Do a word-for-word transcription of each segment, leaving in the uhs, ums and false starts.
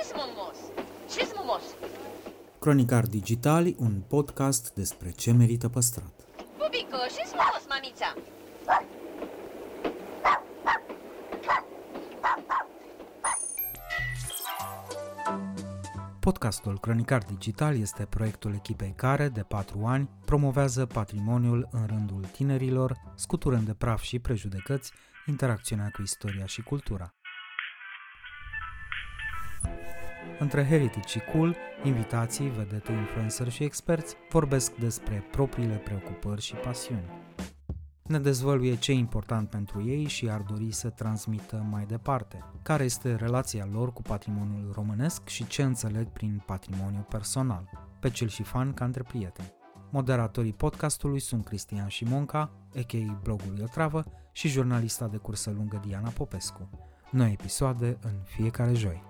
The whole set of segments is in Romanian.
Ce-s mumos? Ce-s mumos? Cronicar Digital, un podcast despre ce merită păstrat. Bubico, ce-s mumos, mamița? Podcastul Cronicar Digital este proiectul echipei care, de patru ani, promovează patrimoniul în rândul tinerilor, scuturând de praf și prejudecăți interacțiunea cu istoria și cultura. Între heritage și cool, invitații, vedete, influenceri și experți vorbesc despre propriile preocupări și pasiuni. Ne dezvăluie ce e important pentru ei și ar dori să transmită mai departe, care este relația lor cu patrimoniul românesc și ce înțeleg prin patrimoniu personal, pe cel și fan ca între prieteni. Moderatorii podcastului sunt Cristian Șimonca, a k a blogul Iotravă, și jurnalista de cursă lungă Diana Popescu. Noi episoade în fiecare joi.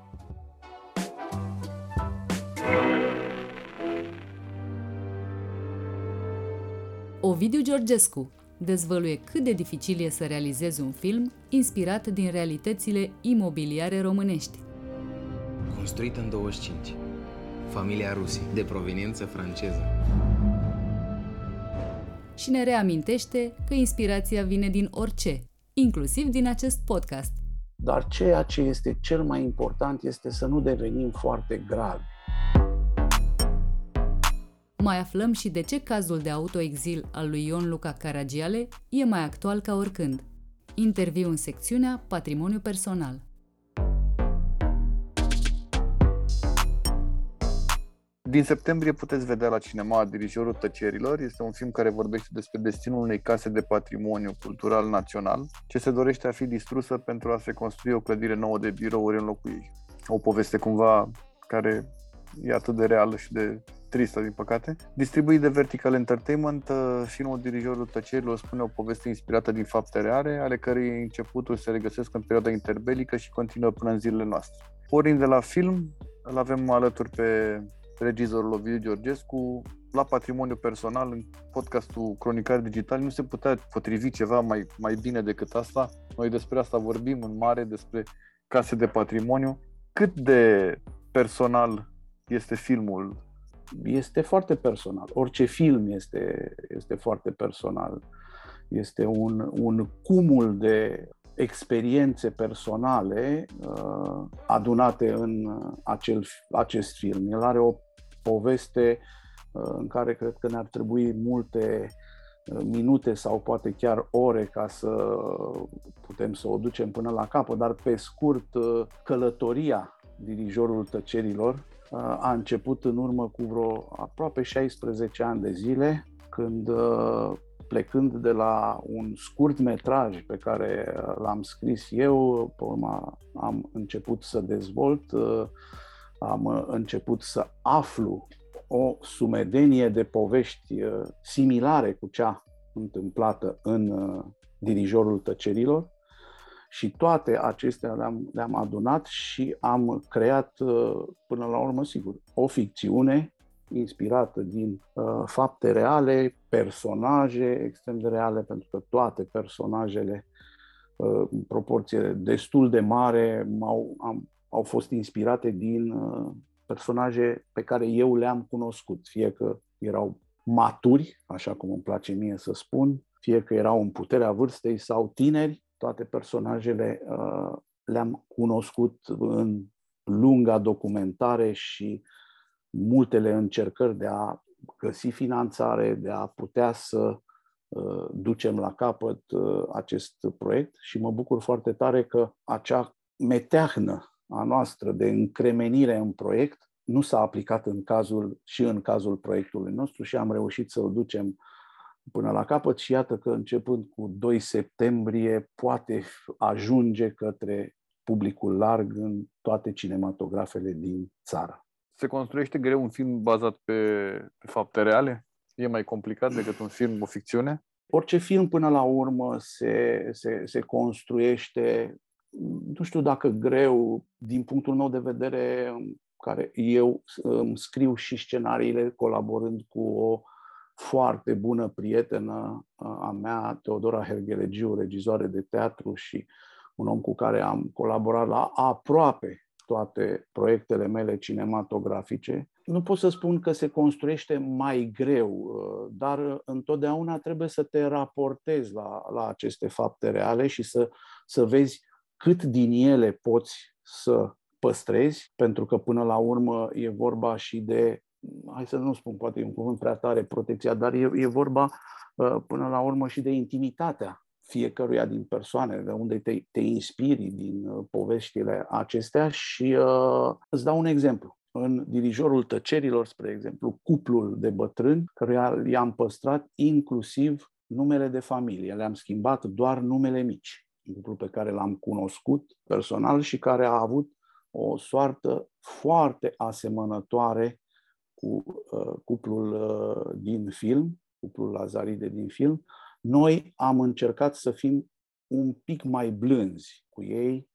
Ovidiu Georgescu dezvăluie cât de dificil e să realizezi un film inspirat din realitățile imobiliare românești. Construit în douăzeci și cinci, familia Rusi, de proveniență franceză. Și ne reamintește că inspirația vine din orice, inclusiv din acest podcast. Dar ceea ce este cel mai important este să nu devenim foarte gravi. Mai aflăm și de ce cazul de autoexil al lui Ion Luca Caragiale e mai actual ca oricând. Interviu în secțiunea Patrimoniu Personal. Din septembrie puteți vedea la cinema Dirijorul tăcerilor. Este un film care vorbește despre destinul unei case de patrimoniu cultural național, ce se dorește a fi distrusă pentru a se construi o clădire nouă de birouri în locul ei. O poveste cumva care e atât de reală și de tristă, din păcate. Distribuit de Vertical Entertainment, filmul Dirijorul tăcerilor spune o poveste inspirată din fapte reale, ale cărei începuturi se regăsesc în perioada interbelică și continuă până în zilele noastre. Pornind de la film, îl avem alături pe regizorul Ovidiu Georgescu la patrimoniu personal. În podcastul Cronicar Digital nu se putea potrivi ceva mai, mai bine decât asta. Noi despre asta vorbim în mare, despre case de patrimoniu. Cât de personal este filmul? Este foarte personal. Orice film este, este foarte personal. Este un, un cumul de experiențe personale uh, adunate în acel, acest film. El are o poveste uh, în care cred că ne-ar trebui multe uh, minute sau poate chiar ore ca să putem să o ducem până la capăt, dar pe scurt, uh, călătoria Dirijorul tăcerilor a început în urmă cu vreo aproape șaisprezece ani de zile, când, plecând de la un scurt metraj pe care l-am scris eu, pe urmă am început să dezvolt, am început să aflu o sumedenie de povești similare cu cea întâmplată în Dirijorul tăcerilor. Și toate acestea le-am, le-am adunat și am creat, până la urmă, sigur, o ficțiune inspirată din uh, fapte reale, personaje extrem de reale, pentru că toate personajele, uh, în proporție destul de mare, m-au, am, au fost inspirate din uh, personaje pe care eu le-am cunoscut. Fie că erau maturi, așa cum îmi place mie să spun, fie că erau în puterea vârstei sau tineri. Toate personajele uh, le-am cunoscut în lunga documentare și multele încercări de a găsi finanțare, de a putea să uh, ducem la capăt uh, acest proiect, și mă bucur foarte tare că acea meteahnă a noastră de încremenire în proiect nu s-a aplicat în cazul, și în cazul proiectului nostru, și am reușit să-l ducem până la capăt. Și iată că, începând cu doi septembrie, poate ajunge către publicul larg în toate cinematografele din țară. Se construiește greu un film bazat pe, pe fapte reale? E mai complicat decât un film, o ficțiune? Orice film, până la urmă, se, se, se construiește, nu știu dacă greu, din punctul meu de vedere, care eu îmi scriu și scenariile colaborând cu o foarte bună prietenă a mea, Teodora Hergelegiu, regizoare de teatru și un om cu care am colaborat la aproape toate proiectele mele cinematografice. Nu pot să spun că se construiește mai greu, dar întotdeauna trebuie să te raportezi la, la aceste fapte reale și să, să vezi cât din ele poți să păstrezi, pentru că până la urmă e vorba și de, hai să nu spun, poate e un cuvânt prea tare, protecția, dar e, e vorba până la urmă și de intimitatea fiecăruia din persoane, de unde te, te inspiri din poveștile acestea. Și uh, îți dau un exemplu. În Dirijorul tăcerilor, spre exemplu, cuplul de bătrâni, căruia i-am păstrat inclusiv numele de familie. Le-am schimbat doar numele mici. Un cuplu pe care l-am cunoscut personal și care a avut o soartă foarte asemănătoare cu uh, cuplul uh, din film, cuplul Lazaride din film. Noi am încercat să fim un pic mai blânzi cu ei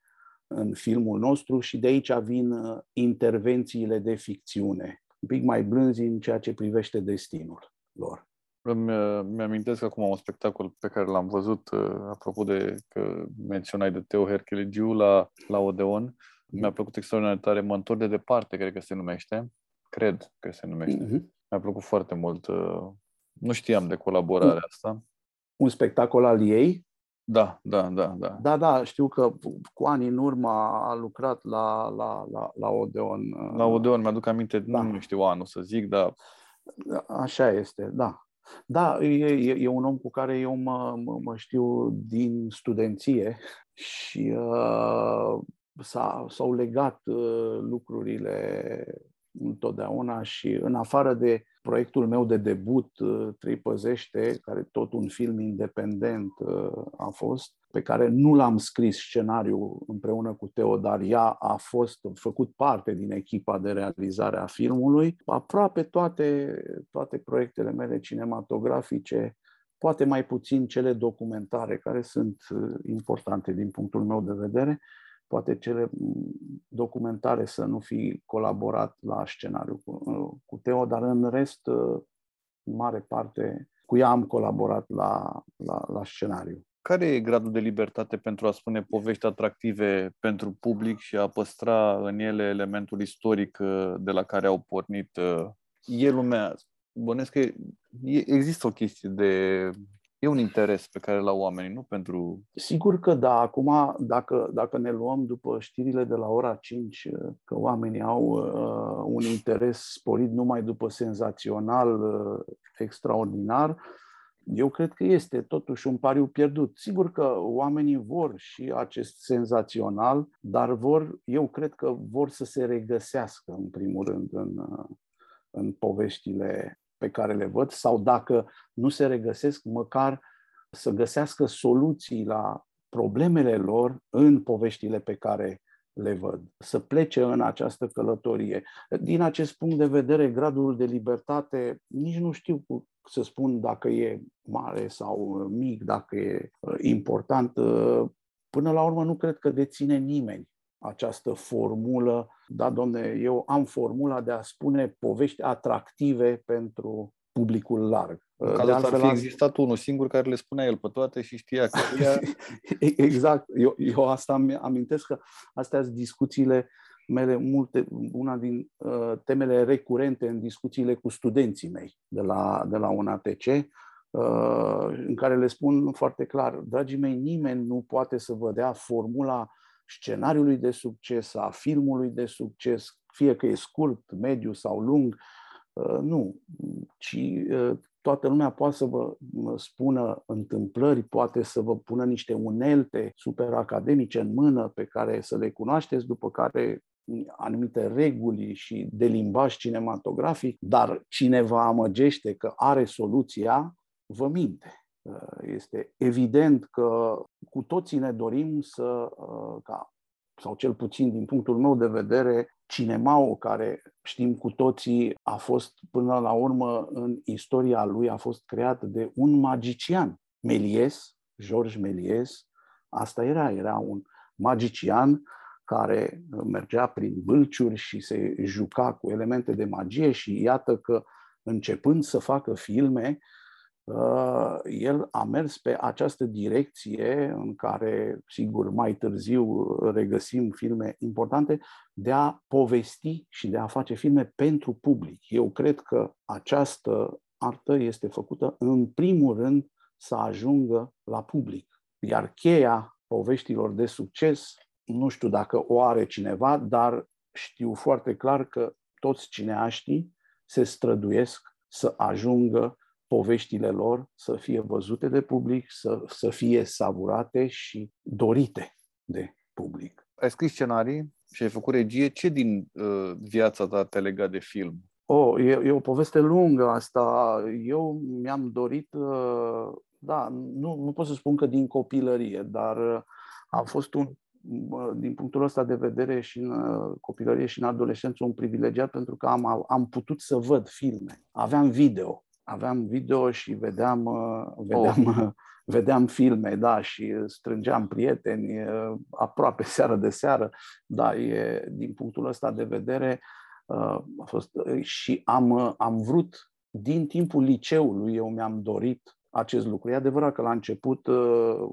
în filmul nostru și de aici vin intervențiile de ficțiune. Un pic mai blânzi în ceea ce privește destinul lor. Mi-amintesc acum un spectacol pe care l-am văzut, apropo de că menționai de Teo Hergelegiu, la, la Odeon. Mi-a plăcut extraordinar tare, Mă întorc de departe, cred că se numește. Cred că se numește. Uh-huh. Mi-a plăcut foarte mult. Nu știam de colaborarea asta. Un spectacol al ei? Da, da, da, da. Da, da, știu că cu ani în urmă a lucrat la, la, la, la Odeon. La Odeon, mi-aduc aminte, da. Nu știu anul să zic, dar... Așa este, da. Da, e, e un om cu care eu mă, mă, mă știu din studenție și uh, s-a, s-au legat uh, lucrurile întotdeauna. Și în afară de proiectul meu de debut, Trei păzește, care tot un film independent a fost, pe care nu l-am scris scenariul împreună cu Teo, dar ea a fost făcut parte din echipa de realizare a filmului. Aproape toate, toate proiectele mele cinematografice, poate mai puțin cele documentare, care sunt importante din punctul meu de vedere, poate cele documentare să nu fi colaborat la scenariu cu, cu Teo, dar în rest, în mare parte, cu ea am colaborat la, la, la scenariu. Care e gradul de libertate pentru a spune povești atractive pentru public și a păstra în ele elementul istoric de la care au pornit? E lumea, bănesc că e, există o chestie de... E un interes pe care l-au oamenii, nu pentru... Sigur că da. Acum, dacă, dacă ne luăm după știrile de la ora cinci, că oamenii au uh, un interes sporit numai după senzațional uh, extraordinar, eu cred că este totuși un pariu pierdut. Sigur că oamenii vor și acest senzațional, dar vor, eu cred că vor să se regăsească, în primul rând, în, în poveștile pe care le văd, sau dacă nu se regăsesc, măcar să găsească soluții la problemele lor în poveștile pe care le văd. Să plece în această călătorie. Din acest punct de vedere, gradul de libertate, nici nu știu să spun dacă e mare sau mic, dacă e important. Până la urmă, nu cred că deține nimeni această formulă. Da, domne, eu am formula de a spune povești atractive pentru publicul larg. În cazul altfel, ar fi existat unul singur care le spunea el pe toate și știa că... Ea... Exact. Eu, eu asta îmi amintesc, că astea sunt discuțiile mele, multe, una din uh, temele recurente în discuțiile cu studenții mei de la, de la U N A T C, uh, în care le spun foarte clar: dragii mei, nimeni nu poate să vă dea formula scenariului de succes, a filmului de succes, fie că e scurt, mediu sau lung, nu, ci toată lumea poate să vă spună întâmplări, poate să vă pună niște unelte super academice în mână pe care să le cunoașteți, după care anumite reguli și de limbaj cinematografic, dar cine vă amăgește că are soluția, vă minte. Este evident că cu toții ne dorim să, ca, sau cel puțin din punctul meu de vedere, cinemaul, care știm cu toții, a fost până la urmă, în istoria lui, a fost creat de un magician. Melies, George Melies, asta era, era un magician care mergea prin bâlciuri și se juca cu elemente de magie și iată că, începând să facă filme, el a mers pe această direcție în care, sigur, mai târziu regăsim filme importante, de a povesti și de a face filme pentru public. Eu cred că această artă este făcută în primul rând să ajungă la public. Iar cheia poveștilor de succes, nu știu dacă o are cineva, dar știu foarte clar că toți cineaștii se străduiesc să ajungă poveștile lor să fie văzute de public, să, să fie savurate și dorite de public. Ai scris scenarii și ai făcut regie. Ce din uh, viața ta te-a legat de film? Oh, e, e o poveste lungă asta. Eu mi-am dorit, uh, da, nu, nu pot să spun că din copilărie, dar uh, a fost un, uh, din punctul ăsta de vedere și în uh, copilărie și în adolescență un privilegiat, pentru că am, am putut să văd filme. Aveam video. Aveam video și vedeam, vedeam, oh. vedeam filme, da, și strângeam prieteni aproape seară de seară. Da, e, din punctul ăsta de vedere a fost, și am, am vrut, din timpul liceului, eu mi-am dorit acest lucru. E adevărat că la început,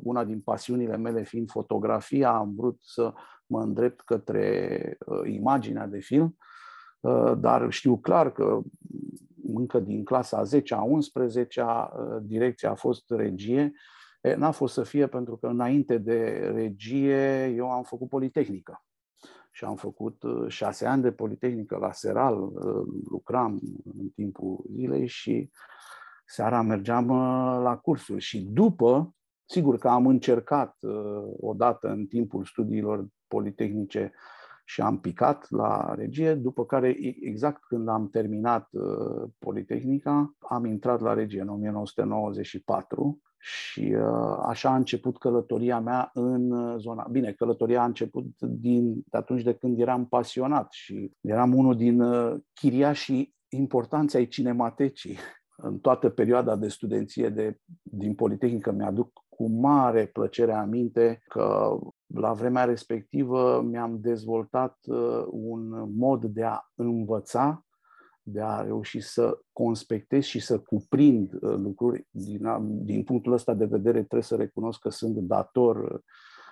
una din pasiunile mele fiind fotografia, am vrut să mă îndrept către imaginea de film, dar știu clar că încă din clasa a zecea, a unsprezecea, direcția a fost regie. N-a fost să fie, pentru că înainte de regie eu am făcut Politehnică. Și am făcut șase ani de Politehnică la Seral, lucram în timpul zilei și seara mergeam la cursuri. Și după, sigur că am încercat odată în timpul studiilor politehnice și am picat la regie, după care, exact când am terminat uh, Politehnica, am intrat la regie în o mie nouă sute nouăzeci și patru și uh, așa a început călătoria mea în zona... Bine, călătoria a început din, de atunci de când eram pasionat și eram unul din uh, chiriașii importanți ai cinematecii. În toată perioada de studenție de, din Politehnică mi-aduc cu mare plăcere aminte că la vremea respectivă mi-am dezvoltat un mod de a învăța, de a reuși să conspectez și să cuprind lucruri. Din, din punctul ăsta de vedere trebuie să recunosc că sunt dator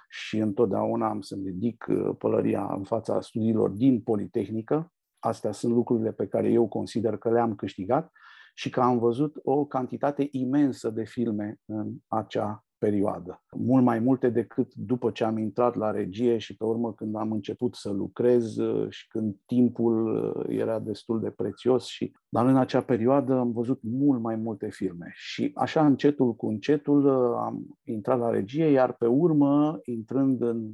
și întotdeauna am să-mi ridic pălăria în fața studiilor din Politehnică. Astea sunt lucrurile pe care eu consider că le-am câștigat și că am văzut o cantitate imensă de filme în acea perioadă. Mult mai multe decât după ce am intrat la regie și pe urmă când am început să lucrez și când timpul era destul de prețios. Și... Dar în acea perioadă am văzut mult mai multe filme și așa încetul cu încetul am intrat la regie, iar pe urmă, intrând în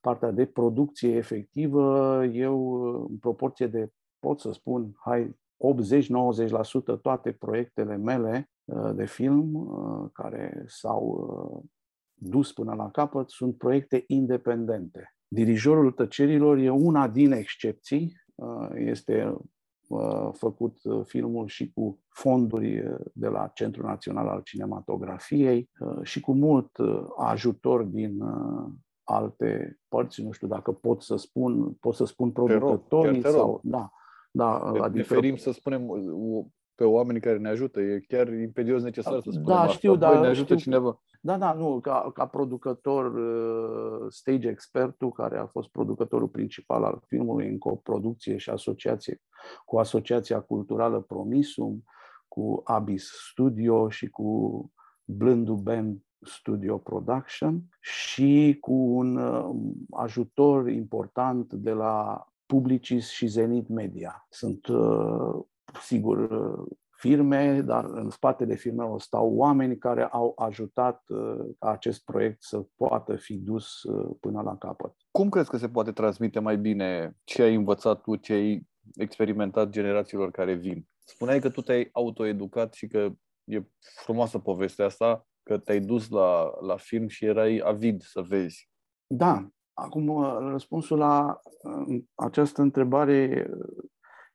partea de producție efectivă, eu în proporție de, pot să spun, hai, optzeci-nouăzeci la sută toate proiectele mele de film care s-au dus până la capăt sunt proiecte independente. Dirijorul tăcerilor e una din excepții. Este făcut filmul și cu fonduri de la Centrul Național al Cinematografiei și cu mult ajutor din alte părți. Nu știu dacă pot să spun, pot să spun producătorii sau... Da. Da, adică... Preferim să spunem pe oamenii care ne ajută. E chiar imperios necesar să spunem da, asta. Știu, da, ne ajută știu. cineva. Da, da, nu, ca, ca producător, stage expertul, care a fost producătorul principal al filmului în coproducție și asociație cu Asociația Culturală Promisum, cu Abyss Studio și cu Blându Band Studio Production și cu un ajutor important de la Publicis și Zenit Media. Sunt, sigur, firme, dar în spatele firmelor stau oameni care au ajutat ca acest proiect să poată fi dus până la capăt. Cum crezi că se poate transmite mai bine ce ai învățat tu, ce ai experimentat generațiilor care vin? Spuneai că tu te-ai autoeducat și că e frumoasă povestea asta, că te-ai dus la, la film și erai avid să vezi. Da. Acum, răspunsul la această întrebare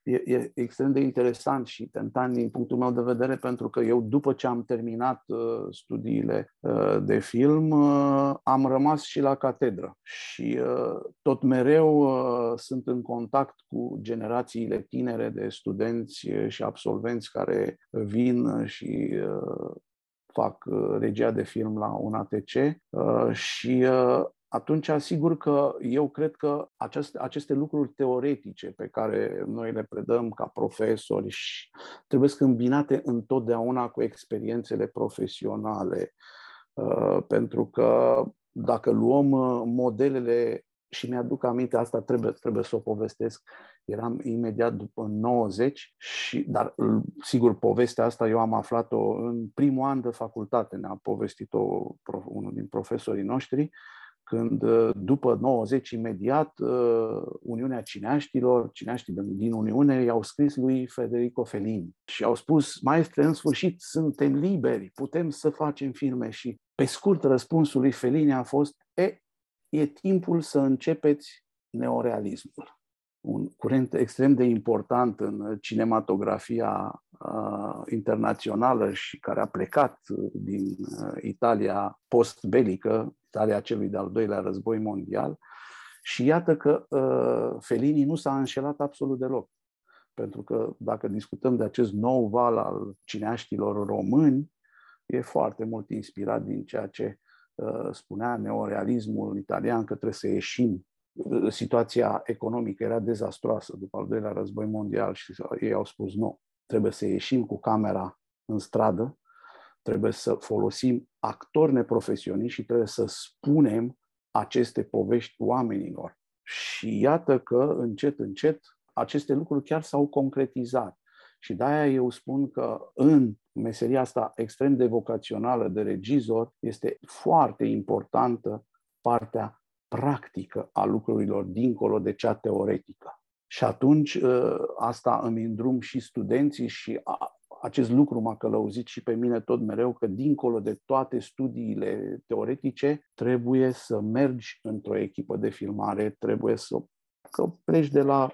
e, e extrem de interesant și tentant din punctul meu de vedere, pentru că eu, după ce am terminat studiile de film, am rămas și la catedră și tot mereu sunt în contact cu generațiile tinere de studenți și absolvenți care vin și fac regia de film la U N A T C și atunci, sigur că eu cred că aceste, aceste lucruri teoretice pe care noi le predăm ca profesori și trebuie să îmbinate întotdeauna cu experiențele profesionale, pentru că dacă luăm modelele, și mi-aduc aminte, asta trebuie, trebuie să o povestesc, eram imediat după nouăzeci, și, dar sigur povestea asta eu am aflat-o în primul an de facultate, ne-a povestit-o unul din profesorii noștri, când după nouăzeci imediat Uniunea Cineaștilor, cineaștii din Uniune, i-au scris lui Federico Fellini și au spus: maestre, în sfârșit suntem liberi, putem să facem filme. Și pe scurt răspunsul lui Fellini a fost: e, e timpul să începeți neorealismul. Un curent extrem de important în cinematografia uh, internațională și care a plecat din uh, Italia postbelică, Italia celui de-al doilea război mondial. Și iată că uh, Fellini nu s-a înșelat absolut deloc. Pentru că dacă discutăm de acest nou val al cineaștilor români, e foarte mult inspirat din ceea ce uh, spunea neorealismul italian, că trebuie să ieșim. Situația economică era dezastroasă după al doilea război mondial și ei au spus: nu, trebuie să ieșim cu camera în stradă, trebuie să folosim actori neprofesioniști și trebuie să spunem aceste povești oamenilor. Și iată că încet, încet, aceste lucruri chiar s-au concretizat. Și de-aia eu spun că în meseria asta extrem de vocațională de regizor este foarte importantă partea practică a lucrurilor dincolo de cea teoretică. Și atunci asta îmi îndrum și studenții și a, acest lucru m-a călăuzit și pe mine tot mereu, că dincolo de toate studiile teoretice trebuie să mergi într-o echipă de filmare, trebuie să că pleci de la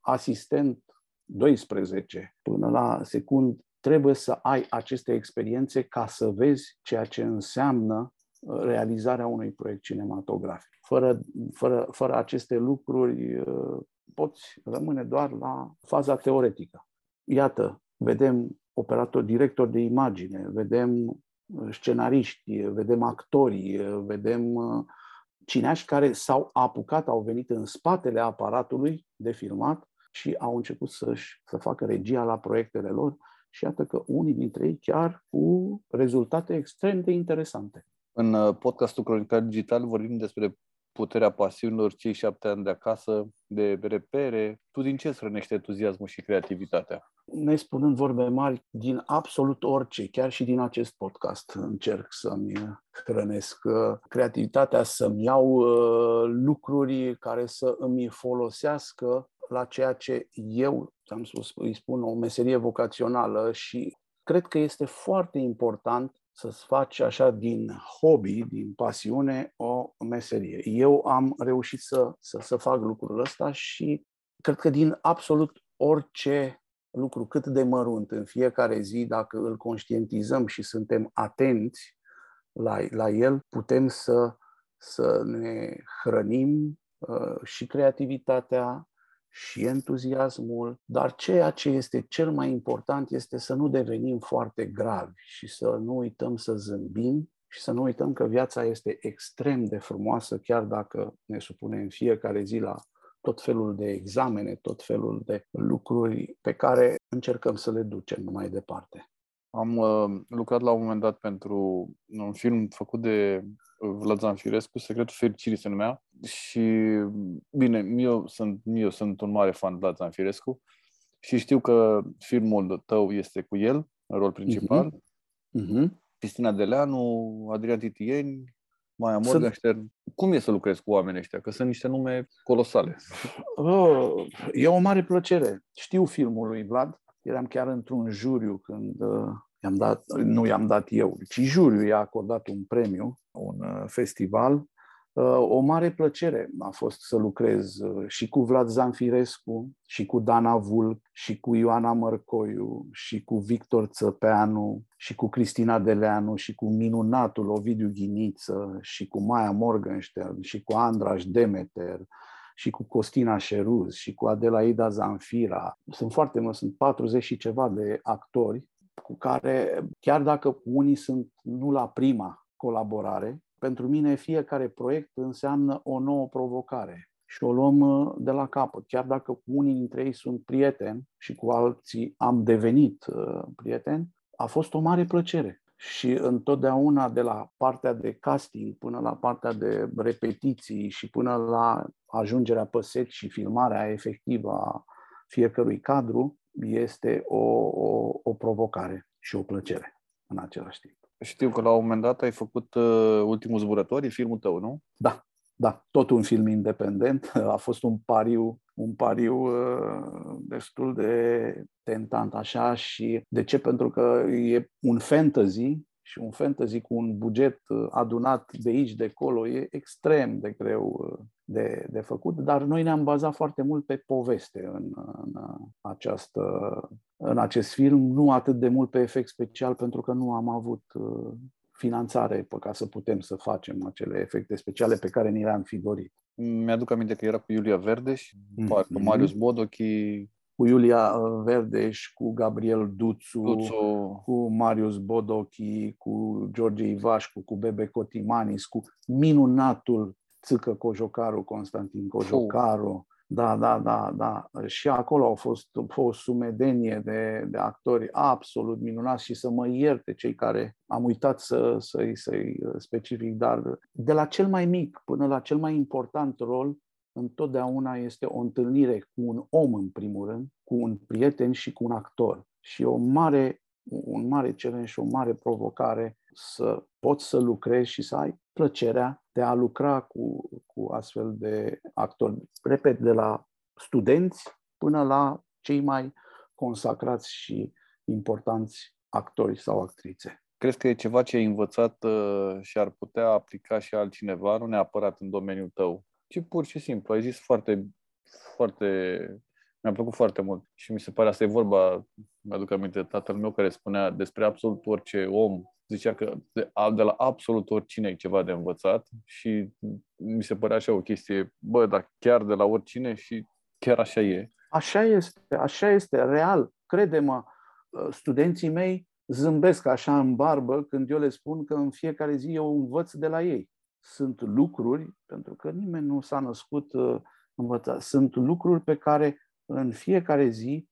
asistent doisprezece până la secund, trebuie să ai aceste experiențe ca să vezi ceea ce înseamnă realizarea unui proiect cinematografic. Fără, fără, fără aceste lucruri poți rămâne doar la faza teoretică. Iată, vedem operatori, directori de imagine, vedem scenariști, vedem actorii, vedem cineași care s-au apucat, au venit în spatele aparatului de filmat și au început să-și, să facă regia la proiectele lor și iată că unii dintre ei chiar cu rezultate extrem de interesante. În podcastul Cronicar Digital vorbim despre puterea pasiunilor, cei șapte ani de acasă, de repere. Tu din ce îți hrănește entuziasmul și creativitatea? Ne spunând vorbe mari, din absolut orice, chiar și din acest podcast încerc să-mi hrănesc creativitatea, să-mi iau lucruri care să îmi folosească la ceea ce eu, am spus, îi spun, o meserie vocațională. Și cred că este foarte important să-ți faci așa din hobby, din pasiune, o meserie. Eu am reușit să, să, să fac lucrul ăsta și cred că din absolut orice lucru, cât de mărunt, în fiecare zi, dacă îl conștientizăm și suntem atenți la, la el, putem să, să ne hrănim uh, și creativitatea și entuziasmul, dar ceea ce este cel mai important este să nu devenim foarte gravi și să nu uităm să zâmbim și să nu uităm că viața este extrem de frumoasă, chiar dacă ne supune în fiecare zi la tot felul de examene, tot felul de lucruri pe care încercăm să le ducem mai departe. Am uh, lucrat la un moment dat pentru un film făcut de Vlad Zamfirescu, Secretul Fericirii se numea, și bine, eu sunt, eu sunt un mare fan de Vlad Zamfirescu și știu că filmul tău este cu el, în rol principal. Uh-huh. Uh-huh. Cristina Deleanu, Adrian Titieni, Maia Morgenstern. Sunt... Cum e să lucrezi cu oamenii ăștia? Că sunt niște nume colosale. Oh, e o mare plăcere. Știu filmul lui Vlad. Eram chiar într-un juriu când uh, i-am dat, nu i-am dat eu, ci juriu i-a acordat un premiu, un uh, festival. Uh, o mare plăcere a fost să lucrez uh, și cu Vlad Zamfirescu, și cu Dana Vulc, și cu Ioana Mărcoiu, și cu Victor Țăpeanu, și cu Cristina Deleanu, și cu minunatul Ovidiu Ghiniță, și cu Maia Morgenstern, și cu Andraș Demeter, și cu Costina Șeruz, și cu Adelaida Zanfira. Sunt foarte mult, sunt patruzeci și ceva de actori cu care, chiar dacă unii sunt nu la prima colaborare, pentru mine fiecare proiect înseamnă o nouă provocare și o luăm de la capăt. Chiar dacă cu unii dintre ei sunt prieteni și cu alții am devenit prieteni, a fost o mare plăcere. Și întotdeauna de la partea de casting până la partea de repetiții și până la ajungerea pe set și filmarea efectivă a fiecărui cadru, este o, o, o provocare și o plăcere în același timp. Știu că la un moment dat ai făcut uh, Ultimul Zburător, e filmul tău, nu? Da, da, tot un film independent. A fost un pariu, un pariu uh, destul de tentant așa. Și de ce? Pentru că e un fantasy și un fantasy cu un buget adunat de aici, de acolo, e extrem de greu de, de făcut, dar noi ne-am bazat foarte mult pe poveste în, în, această, în acest film, nu atât de mult pe efect special, pentru că nu am avut finanțare pe ca să putem să facem acele efecte speciale pe care ni le-am fi dorit. Mi-aduc aminte că era cu Iulia Verdeș, mm-hmm. cu Marius Bodochi, cu Iulia Verdeș, cu Gabriel Duțu, Duțu, cu Marius Bodochi, cu George Ivașcu, cu Bebe Cotimanis, cu minunatul Țică Cojocaru, Constantin Cojocaru. Oh. Da, da, da, da. Și acolo au fost o sumedenie de, de actori absolut minunați și să mă ierte cei care am uitat să, să-i, să-i specific, dar de la cel mai mic până la cel mai important rol, întotdeauna este o întâlnire cu un om, în primul rând, cu un prieten și cu un actor. Și o mare, un mare challenge și o mare provocare să poți să lucrezi și să ai plăcerea de a lucra cu, cu astfel de actori. Repet, de la studenți până la cei mai consacrați și importanți actori sau actrițe. Crezi că e ceva ce ai învățat și ar putea aplica și altcineva, nu neapărat în domeniul tău? Și pur și simplu, ai zis foarte, foarte, mi-a plăcut foarte mult și mi se pare, asta e vorba, mi-aduc aminte de tatăl meu care spunea despre absolut orice om, zicea că de, de la absolut oricine e ceva de învățat și mi se părea așa o chestie, bă, dar chiar de la oricine și chiar așa e. Așa este, așa este, real, crede-mă, studenții mei zâmbesc așa în barbă când eu le spun că în fiecare zi eu învăț de la ei. Sunt lucruri, pentru că nimeni nu s-a născut învățat, sunt lucruri pe care în fiecare zi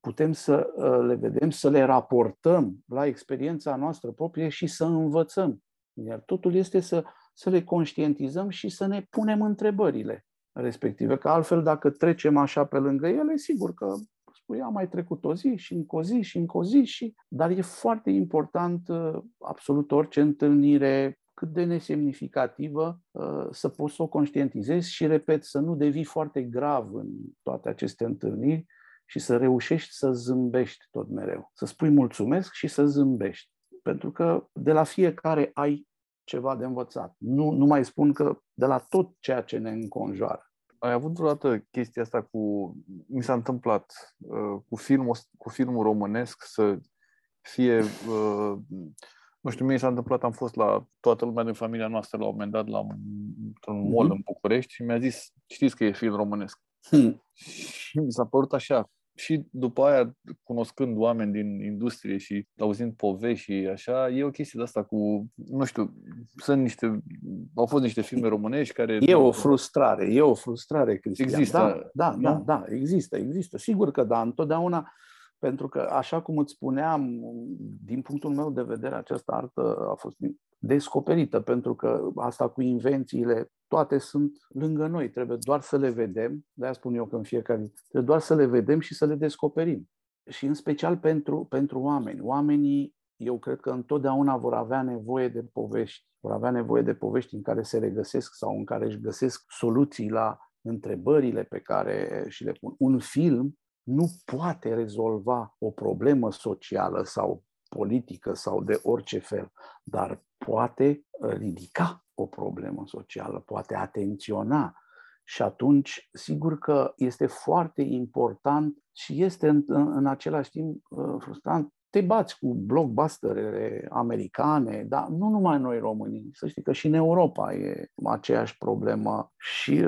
putem să le vedem, să le raportăm la experiența noastră proprie și să învățăm. Iar totul este să, să le conștientizăm și să ne punem întrebările respective, că altfel dacă trecem așa pe lângă ele, sigur că spui, am mai trecut o zi și încă o zi și încă o zi și... Dar e foarte important absolut orice întâlnire, cât de nesemnificativă, să poți să o conștientizezi și, repet, să nu devii foarte grav în toate aceste întâlniri și să reușești să zâmbești tot mereu. Să spui mulțumesc și să zâmbești. Pentru că de la fiecare ai ceva de învățat. Nu, nu mai spun că de la tot ceea ce ne înconjoară. Ai avut vreodată chestia asta cu... Mi s-a întâmplat cu filmul, cu filmul românesc să fie... Uh... Nu știu, mie s-a întâmplat, am fost la toată lumea din familia noastră la un moment dat la un, un mall în București și mi-a zis, știți că e film românesc. Hmm. Și mi s-a părut așa. Și după aia, cunoscând oameni din industrie și auzind povești și așa, e o chestie de asta cu, nu știu, sunt niște, au fost niște filme românești care... E o frustrare, e o frustrare, Cristian. Există. Da, da, da, da, da, există, există. Sigur că da, întotdeauna... Pentru că, așa cum îți spuneam, din punctul meu de vedere, această artă a fost descoperită, pentru că asta cu invențiile, toate sunt lângă noi, trebuie doar să le vedem, de-aia spun eu că în fiecare zi, trebuie doar să le vedem și să le descoperim. Și în special pentru, pentru oameni. Oamenii, eu cred că întotdeauna vor avea nevoie de povești, vor avea nevoie de povești în care se regăsesc sau în care își găsesc soluții la întrebările pe care și le pun. Un film nu poate rezolva o problemă socială sau politică sau de orice fel, dar poate ridica o problemă socială, poate atenționa. Și atunci, sigur că este foarte important și este în, în același timp frustrant. Te bați cu blockbusterele americane, dar nu numai noi românii, să știi că și în Europa e aceeași problemă și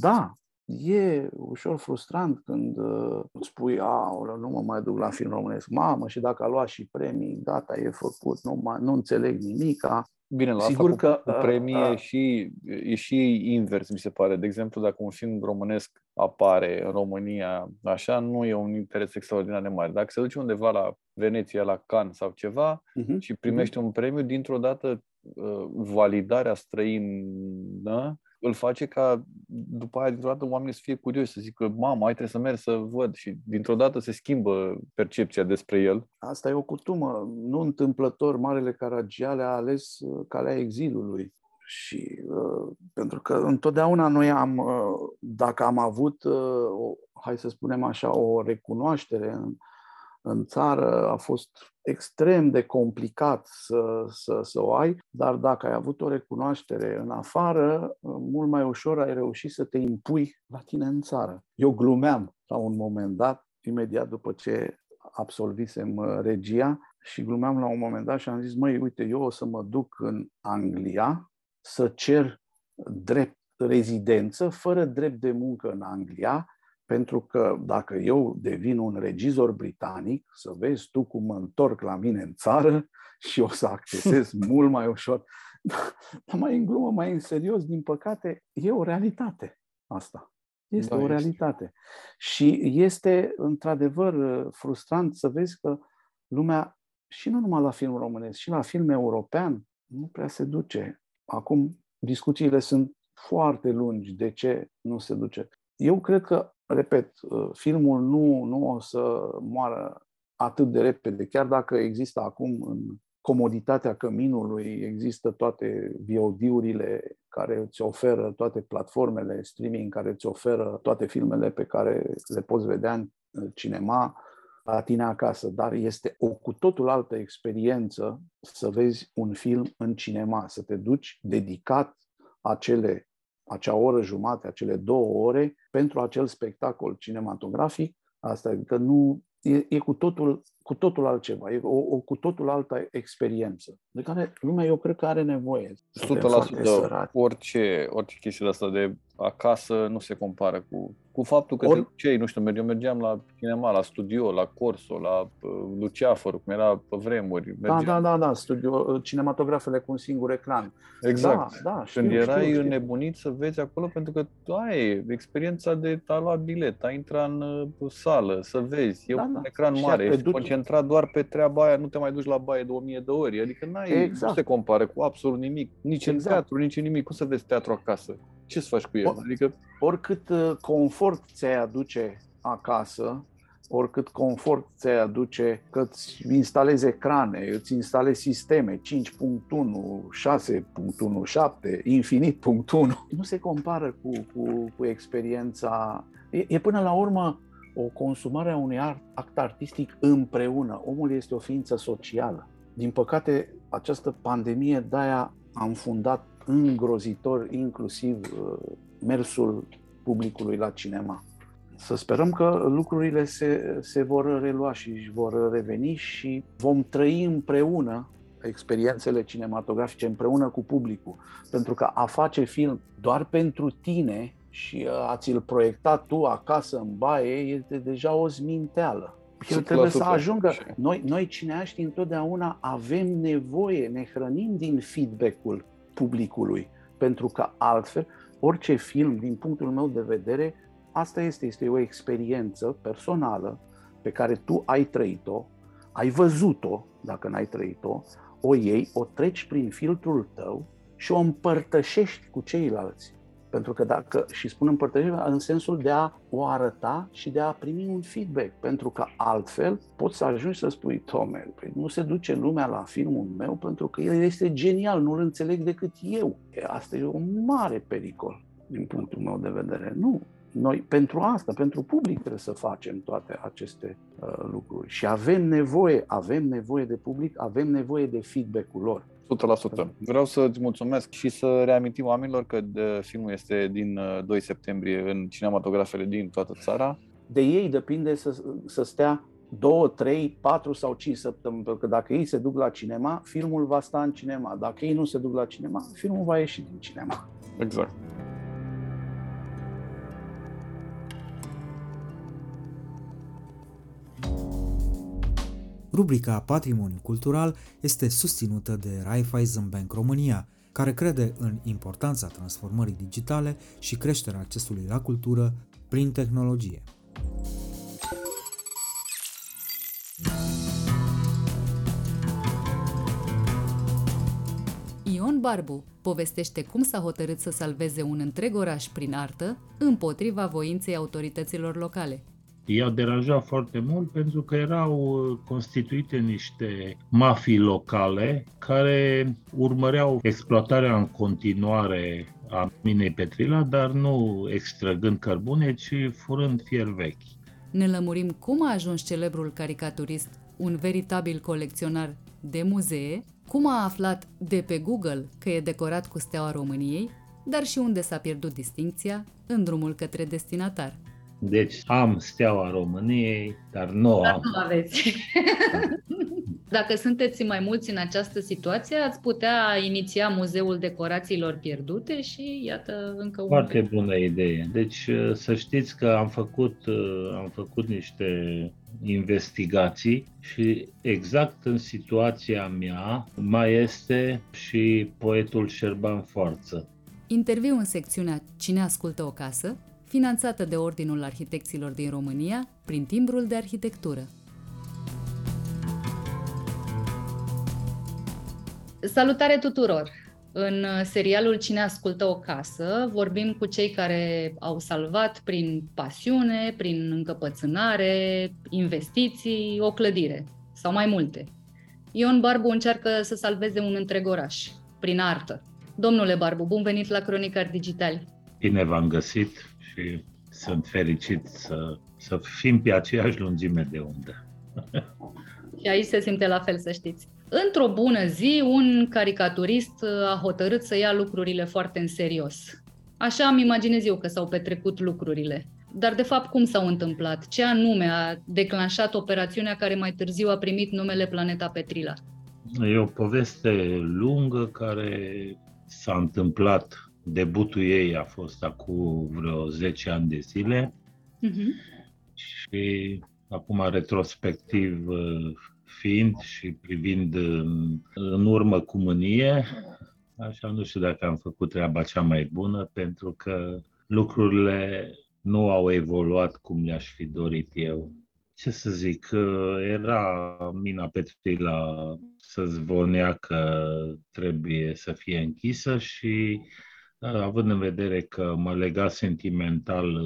da, E ușor frustrant când uh, spui, a, nu mă mai duc la film românesc, mamă, și dacă a luat și premii, gata, e făcut, nu, mai, nu înțeleg nimica. Bine, la sigur că cu, cu premie uh, uh, și, e și invers, mi se pare. De exemplu, dacă un film românesc apare în România, așa, nu e un interes extraordinar de mare. Dacă se duce undeva la Veneția, la Cannes sau ceva uh-huh, și primește uh-huh. un premiu, dintr-o dată uh, validarea străină îl face ca după aia, dintr-o dată, oamenii să fie curioși, să zică, mamă, ai trebuie să merg să văd, și dintr-o dată se schimbă percepția despre el. Asta e o cutumă. Nu întâmplător, Marele Caragiale a ales calea exilului. Și uh, pentru că întotdeauna noi am, uh, dacă am avut, uh, o, hai să spunem așa, o recunoaștere în, în țară, a fost extrem de complicat să, să, să o ai, dar dacă ai avut o recunoaștere în afară, mult mai ușor ai reușit să te impui la tine în țară. Eu glumeam la un moment dat, imediat după ce absolvisem regia, și glumeam la un moment dat și am zis, măi, uite, eu o să mă duc în Anglia să cer drept rezidență, fără drept de muncă în Anglia, pentru că dacă eu devin un regizor britanic, să vezi tu cum mă întorc la mine în țară și o să accesez mult mai ușor. Dar mai în glumă, mai în serios, din păcate, e o realitate asta. Este da, o realitate. Este. Și este, într-adevăr, frustrant să vezi că lumea, și nu numai la film românesc, și la film european, nu prea se duce. Acum discuțiile sunt foarte lungi. De ce nu se duce? Eu cred că, repet, filmul nu, nu o să moară atât de repede, chiar dacă există acum în comoditatea căminului, există toate V O D-urile care îți oferă, toate platformele streaming care îți oferă toate filmele pe care le poți vedea în cinema la tine acasă, dar este o cu totul altă experiență să vezi un film în cinema, să te duci dedicat acele acea oră jumate, acele două ore, pentru acel spectacol cinematografic. Asta că nu, e, e cu, totul, cu totul altceva, e o, o cu totul altă experiență, de care lumea, eu cred că are nevoie. o sută la sută orice, orice chestie de asta de acasă nu se compară cu, cu faptul că Or... cei, nu știu, eu mergeam la cinema, la Studio, la Corso, la Luceafăr, cum era pe vremuri. Mergeam. Da, da, da, da, studio, cinematografele cu un singur ecran. Exact. Da, da, știu, când erai știu, știu. Nebunit să vezi acolo, pentru că tu ai experiența de a lua bilet, a intra în sală, să vezi. E da, un da. ecran și mare, ești duci... concentrat doar pe treaba aia, nu te mai duci la baie de o mie de ori. Adică n-ai, exact. nu se compară cu absolut nimic, nici exact. în teatru, nici în nimic. Cum să vezi teatru acasă? Ce să faci cu el? Adică... Oricât confort ți-ai aduce acasă, oricât confort ți-ai aduce că îți instalezi ecrane, îți instalezi sisteme, cinci punct unu, șase punct unu, șapte, infinit punct unu, nu se compară cu, cu, cu experiența. E, e până la urmă o consumare a unui art, act artistic împreună. Omul este o ființă socială. Din păcate, această pandemie, de-aia am fundat îngrozitor, inclusiv mersul publicului la cinema. Să sperăm că lucrurile se, se vor relua și vor reveni și vom trăi împreună experiențele cinematografice, împreună cu publicul. Pentru că a face film doar pentru tine și a ți-l proiecta tu acasă în baie este deja o zminteală. El trebuie să ajungă. Noi, noi cineaști întotdeauna avem nevoie, ne hrănim din feedback-ul publicului, pentru că altfel orice film, din punctul meu de vedere, asta este, este o experiență personală pe care tu ai trăit-o, ai văzut-o, dacă n-ai trăit-o, o iei, o treci prin filtrul tău și o împărtășești cu ceilalți. Pentru că dacă, și spun împărtășești în sensul de a o arăta și de a primi un feedback, pentru că altfel poți să ajungi să spui, Tome, nu se duce lumea la filmul meu pentru că el este genial, nu-l înțeleg decât eu. Asta e un mare pericol din punctul meu de vedere. Nu, noi pentru asta, pentru public trebuie să facem toate aceste uh, lucruri și avem nevoie, avem nevoie de public, avem nevoie de feedback-ul lor. o sută la sută. Vreau să-ți mulțumesc și să reamintim oamenilor că filmul este din doi septembrie în cinematografele din toată țara. De ei depinde să, să stea două, trei, patru sau cinci săptămâni, pentru că dacă ei se duc la cinema, filmul va sta în cinema. Dacă ei nu se duc la cinema, filmul va ieși din cinema. Exact. Rubrica Patrimoniu Cultural este susținută de Raiffeisenbank România, care crede în importanța transformării digitale și creșterea accesului la cultură prin tehnologie. Ion Barbu povestește cum s-a hotărât să salveze un întreg oraș prin artă împotriva voinței autorităților locale. I-a deranjat foarte mult pentru că erau constituite niște mafii locale care urmăreau exploatarea în continuare a minei Petrila, dar nu extrăgând cărbune, ci furând fier vechi. Ne lămurim cum a ajuns celebrul caricaturist, un veritabil colecționar de muzee, cum a aflat de pe Google că e decorat cu Steaua României, dar și unde s-a pierdut distincția în drumul către destinatar. Deci am Steaua României, dar nu dar am. Nu aveți. Dacă sunteți mai mulți în această situație, ați putea iniția Muzeul Decorațiilor Pierdute și iată încă unul. Foarte bună idee. Deci să știți că am făcut, am făcut niște investigații și exact în situația mea mai este și poetul Șerban Foarță. Interviu în secțiunea Cine ascultă o casă, finanțată de Ordinul Arhitecților din România prin timbrul de arhitectură. Salutare tuturor! În serialul Cine ascultă o casă vorbim cu cei care au salvat prin pasiune, prin încăpățânare, investiții, o clădire sau mai multe. Ion Barbu încearcă să salveze un întreg oraș, prin artă. Domnule Barbu, bun venit la Cronicar Digital! Bine v-am găsit! Și sunt fericit să, să fim pe aceeași lungime de undă. Și aici se simte la fel, să știți. Într-o bună zi, un caricaturist a hotărât să ia lucrurile foarte în serios. Așa îmi imaginez eu că s-au petrecut lucrurile. Dar, de fapt, cum s-au întâmplat? Ce anume a declanșat operațiunea care mai târziu a primit numele Planeta Petrila? E o poveste lungă care s-a întâmplat. Debutul ei a fost acum vreo zece ani de zile, uh-huh. Și acum retrospectiv fiind și privind în, în urmă cu mânie, așa nu știu dacă am făcut treaba cea mai bună, pentru că lucrurile nu au evoluat cum le-aș fi dorit eu. Ce să zic, era mina Petrila să zvonea că trebuie să fie închisă și având în vedere că mă lega sentimental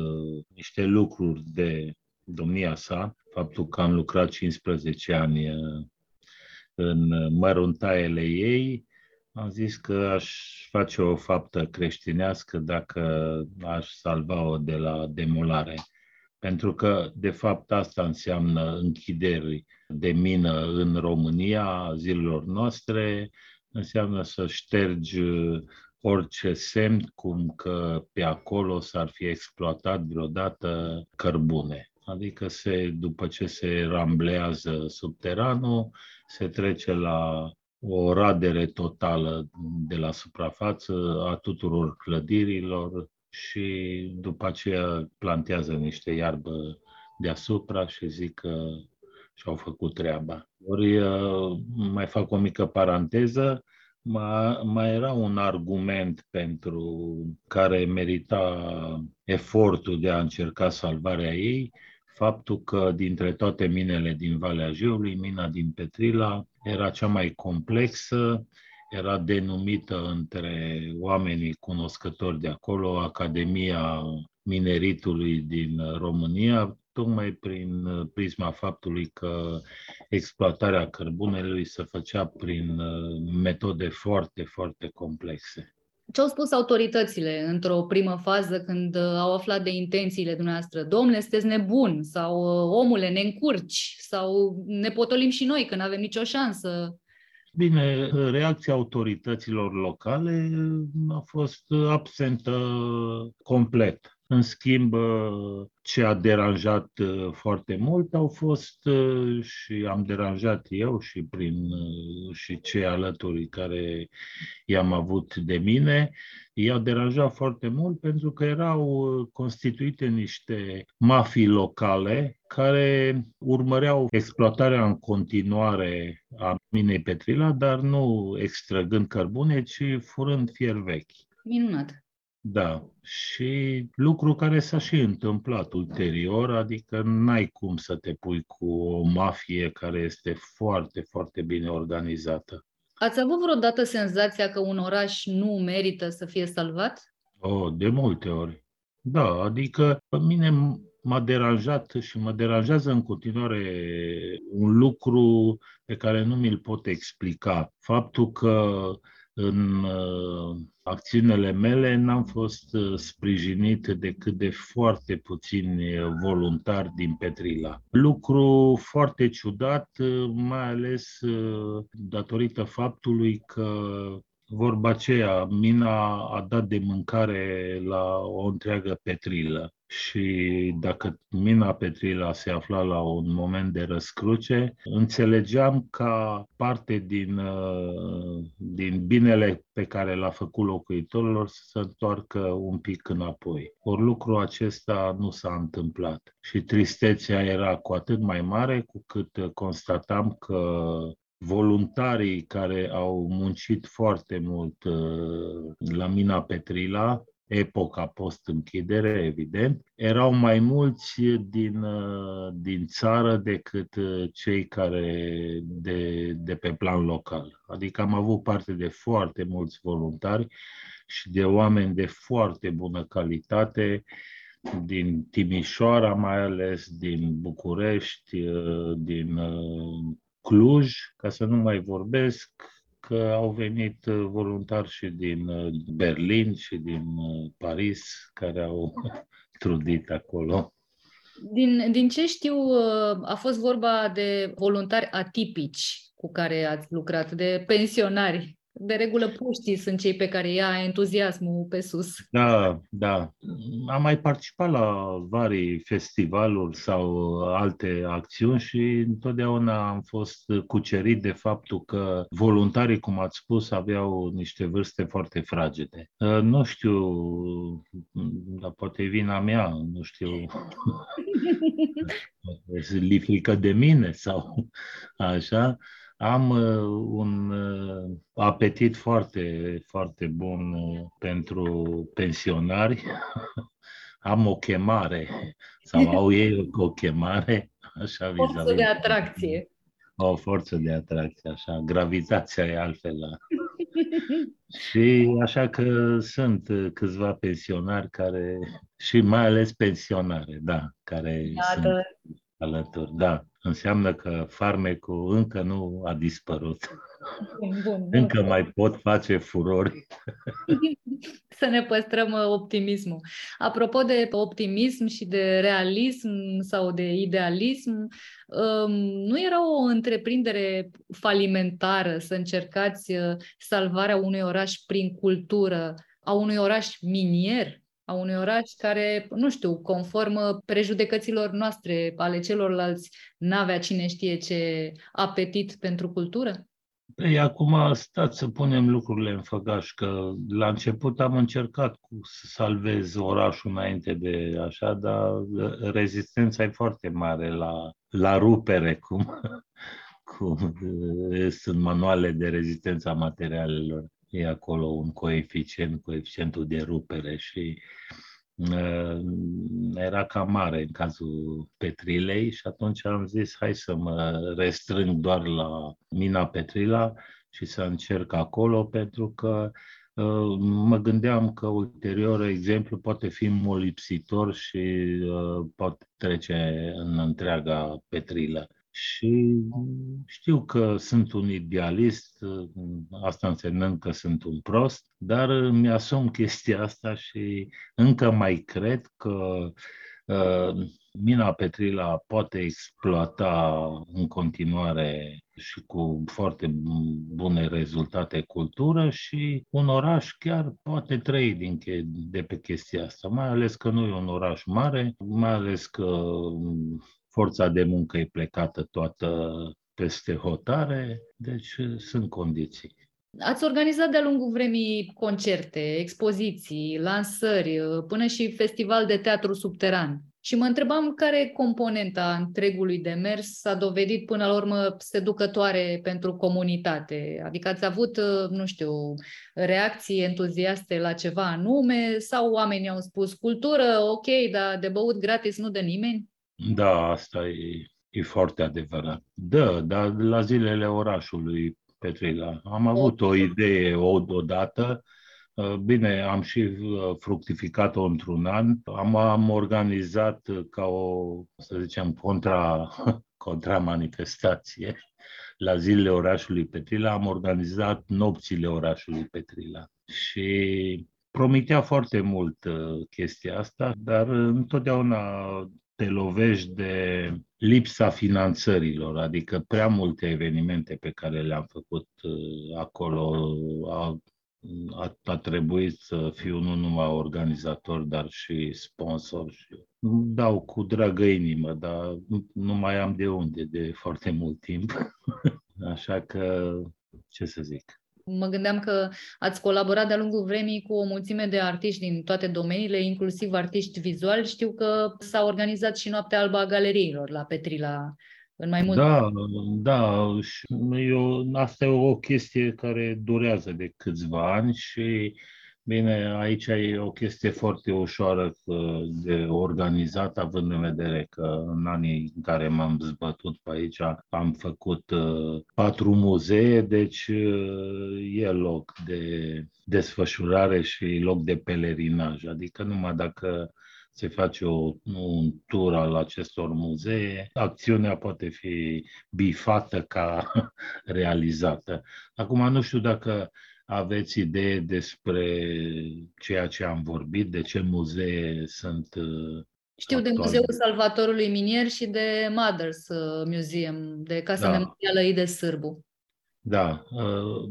niște lucruri de domnia sa, faptul că am lucrat cincisprezece ani în măruntaiele ei, am zis că aș face o faptă creștinească dacă aș salva-o de la demolare. Pentru că, de fapt, asta înseamnă închideri de mină în România zilelor noastre, înseamnă să ștergi orice semn cum că pe acolo s-ar fi exploatat vreodată cărbune. Adică se, după ce se ramblează subteranul, se trece la o radere totală de la suprafață a tuturor clădirilor și după aceea plantează niște iarbă deasupra și zic că și-au făcut treaba. Ori mai fac o mică paranteză. Mai era un argument pentru care merita efortul de a încerca salvarea ei, faptul că dintre toate minele din Valea Jiului, mina din Petrila era cea mai complexă, era denumită între oamenii cunoscători de acolo Academia Mineritului din România, tocmai prin prisma faptului că exploatarea cărbunelui se făcea prin metode foarte, foarte complexe. Ce au spus autoritățile într-o primă fază când au aflat de intențiile dumneavoastră? Domnule, sunteți nebun sau omule, ne încurci sau ne potolim și noi că nu avem nicio șansă? Bine, reacția autorităților locale a fost absentă complet. În schimb, ce a deranjat foarte mult au fost, și am deranjat eu și, prin, și cei alături care i-am avut de mine, i-au deranjat foarte mult pentru că erau constituite niște mafii locale care urmăreau exploatarea în continuare a minei Petrila, dar nu extrăgând cărbune, ci furând fier vechi. Minunat! Da, și lucru care s-a și întâmplat ulterior, adică n-ai cum să te pui cu o mafie care este foarte, foarte bine organizată. Ați avut vreodată senzația că un oraș nu merită să fie salvat? Oh, de multe ori. Da, adică pe mine m-a deranjat și mă deranjează în continuare un lucru pe care nu mi-l pot explica. Faptul că în uh, acțiunile mele n-am fost uh, sprijinit decât de foarte puțini uh, voluntari din Petrila. Lucru foarte ciudat, uh, mai ales uh, datorită faptului că vorba aceea, mina a dat de mâncare la o întreagă Petrilă. Și dacă mina Petrila se afla la un moment de răscruce, înțelegeam ca parte din, din binele pe care l-a făcut locuitorilor să se întoarcă un pic înapoi. Or, lucrul acesta nu s-a întâmplat și tristețea era cu atât mai mare cu cât constatam că voluntarii care au muncit foarte mult la mina Petrila, epoca post-închidere, evident, erau mai mulți din, din țară decât cei care de, de pe plan local. Adică am avut parte de foarte mulți voluntari și de oameni de foarte bună calitate, din Timișoara, mai ales din București, din Cluj, ca să nu mai vorbesc, că au venit voluntari și din Berlin și din Paris, care au trudit acolo. Din, din ce știu, a fost vorba de voluntari atipici cu care ați lucrat, de pensionari. De regulă puștii sunt cei pe care ia entuziasmul pe sus. Da, da. Am mai participat la vari festivaluri sau alte acțiuni și întotdeauna am fost cucerit de faptul că voluntarii, cum ați spus, aveau niște vârste foarte fragede. Nu știu, dar poate e vina mea, nu știu... Se lifrică de mine sau așa... Am un apetit foarte, foarte bun pentru pensionari. Am o chemare, sau au ei o chemare, așa vis-a-vis. Forță de atracție. O forță de atracție, așa. Gravitația e altfel. Și așa că sunt câțiva pensionari care, și mai ales pensionare, da, care da, sunt alături, da. Înseamnă că farmecul încă nu a dispărut. Bun, bun, încă bun. Mai pot face furori. Să ne păstrăm optimismul. Apropo de optimism și de realism sau de idealism, nu era o întreprindere falimentară să încercați salvarea unui oraș prin cultură, a unui oraș minier? A unui oraș care, nu știu, conform prejudecăților noastre ale celorlalți, n-avea cine știe ce apetit pentru cultură? Ei, acum stați să punem lucrurile în făgaș, că la început am încercat cu să salvez orașul înainte de așa, dar rezistența e foarte mare la, la rupere, cum, cum sunt manuale de rezistență a materialelor. E acolo un coeficient, coeficientul de rupere și uh, era cam mare în cazul Petrilei și atunci am zis hai să mă restrâng doar la mina Petrila și să încerc acolo pentru că uh, mă gândeam că ulterior exemplu poate fi molipsitor și uh, poate trece în întreaga Petrilă. Și știu că sunt un idealist, asta însemnând că sunt un prost, dar mi-asum chestia asta și încă mai cred că Mina Petrila poate exploata în continuare și cu foarte bune rezultate cultură și un oraș chiar poate trăi din che- de pe chestia asta, mai ales că nu e un oraș mare, mai ales că forța de muncă e plecată toată peste hotare, deci sunt condiții. Ați organizat de-a lungul vremii concerte, expoziții, lansări, până și festival de teatru subteran. Și mă întrebam care componenta întregului demers s-a dovedit până la urmă seducătoare pentru comunitate. Adică ați avut, nu știu, reacții entuziaste la ceva anume sau oamenii au spus cultură, ok, dar de băut gratis nu dă nimeni? Da, asta e, e foarte adevărat. Da, dar la zilele orașului Petrila am avut o idee odată. Bine, am și fructificat-o într-un an. Am, am organizat ca o, să zicem, contra, contramanifestație la zilele orașului Petrila. Am organizat nopțile orașului Petrila și promitea foarte mult chestia asta, dar întotdeauna te lovești de lipsa finanțărilor, adică prea multe evenimente pe care le-am făcut acolo a, a, a trebuit să fiu nu numai organizator, dar și sponsor. Și dau cu dragă inimă, dar nu mai am de unde de foarte mult timp, așa că ce să zic. Mă gândeam că ați colaborat de-a lungul vremii cu o mulțime de artiști din toate domeniile, inclusiv artiști vizuali. Știu că s-a organizat și Noaptea Albă a Galeriilor la Petrila în mai multe. Da, da. Eu, asta e o chestie care durează de câțiva ani și, bine, aici e o chestie foarte ușoară de organizat, având în vedere că în anii în care m-am zbătut pe aici am făcut uh, patru muzee, deci uh, e loc de desfășurare și loc de pelerinaj. Adică numai dacă se face o, un tur al acestor muzee, acțiunea poate fi bifată ca realizată. Acum nu știu dacă aveți idee despre ceea ce am vorbit, de ce muzee sunt Știu actuale. De Muzeul Salvatorului Minier și de Mothers Museum, de Casa da. Memorială Ide Sârbu. Da,